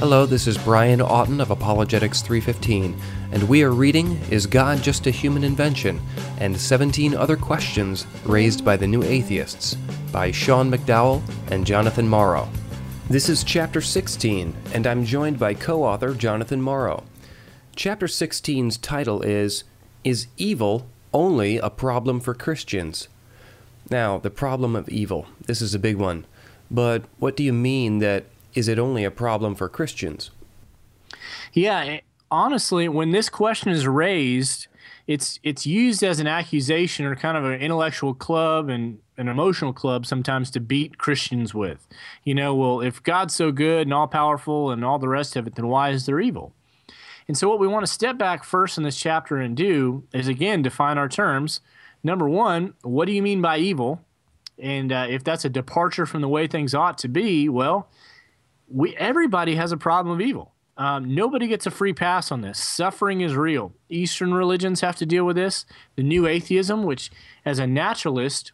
Hello, this is Brian Auten of Apologetics 315, and we are reading Is God Just a Human Invention? And 17 Other Questions Raised by the New Atheists by Sean McDowell and Jonathan Morrow. This is Chapter 16, and I'm joined by co-author Jonathan Morrow. Chapter 16's title Is Evil Only a Problem for Christians? Now, the problem of evil. This is a big one. But what do you mean that is it only a problem for Christians? Yeah, honestly, when this question is raised, it's used as an accusation or kind of an intellectual club and an emotional club sometimes to beat Christians with. You know, well, if God's so good and all-powerful and all the rest of it, then why is there evil? And so what we want to step back first in this chapter and do is, again, define our terms. Number one, what do you mean by evil? And if that's a departure from the way things ought to be, well, everybody has a problem of evil. Nobody gets a free pass on this. Suffering is real. Eastern religions have to deal with this. The new atheism, which as a naturalist,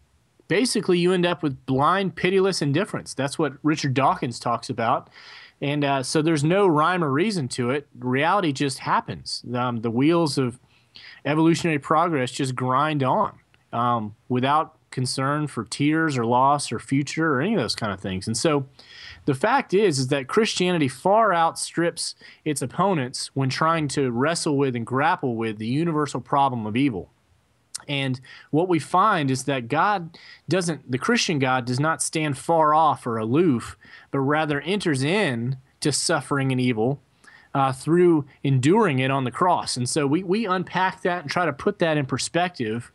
basically you end up with blind, pitiless indifference. That's what Richard Dawkins talks about. And so there's no rhyme or reason to it. Reality just happens. The wheels of evolutionary progress just grind on without concern for tears or loss or future or any of those kind of things. And so the fact is that Christianity far outstrips its opponents when trying to wrestle with and grapple with the universal problem of evil. And what we find is that God doesn't, the Christian God does not stand far off or aloof, but rather enters in to suffering and evil through enduring it on the cross. And so we unpack that and try to put that in perspective.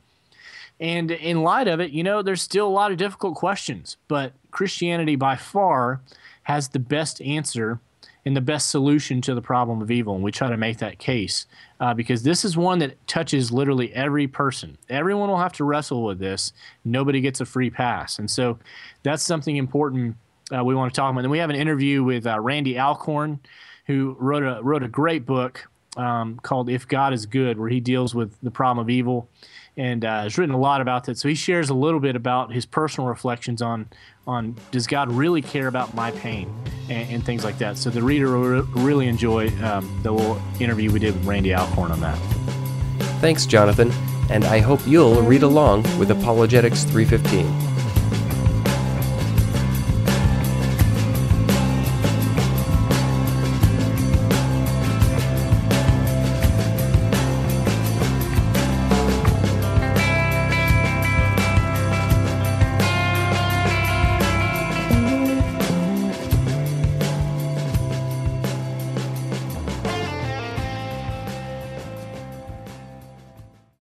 And in light of it, you know, there's still a lot of difficult questions, but Christianity by far has the best answer and the best solution to the problem of evil, and we try to make that case because this is one that touches literally every person. Everyone will have to wrestle with this. Nobody gets a free pass, and so that's something important we want to talk about. And we have an interview with Randy Alcorn, who wrote a great book called If God is Good, where he deals with the problem of evil. And has written a lot about that. So he shares a little bit about his personal reflections on does God really care about my pain and things like that. So the reader will really enjoy the little interview we did with Randy Alcorn on that. Thanks, Jonathan. And I hope you'll read along with Apologetics 315.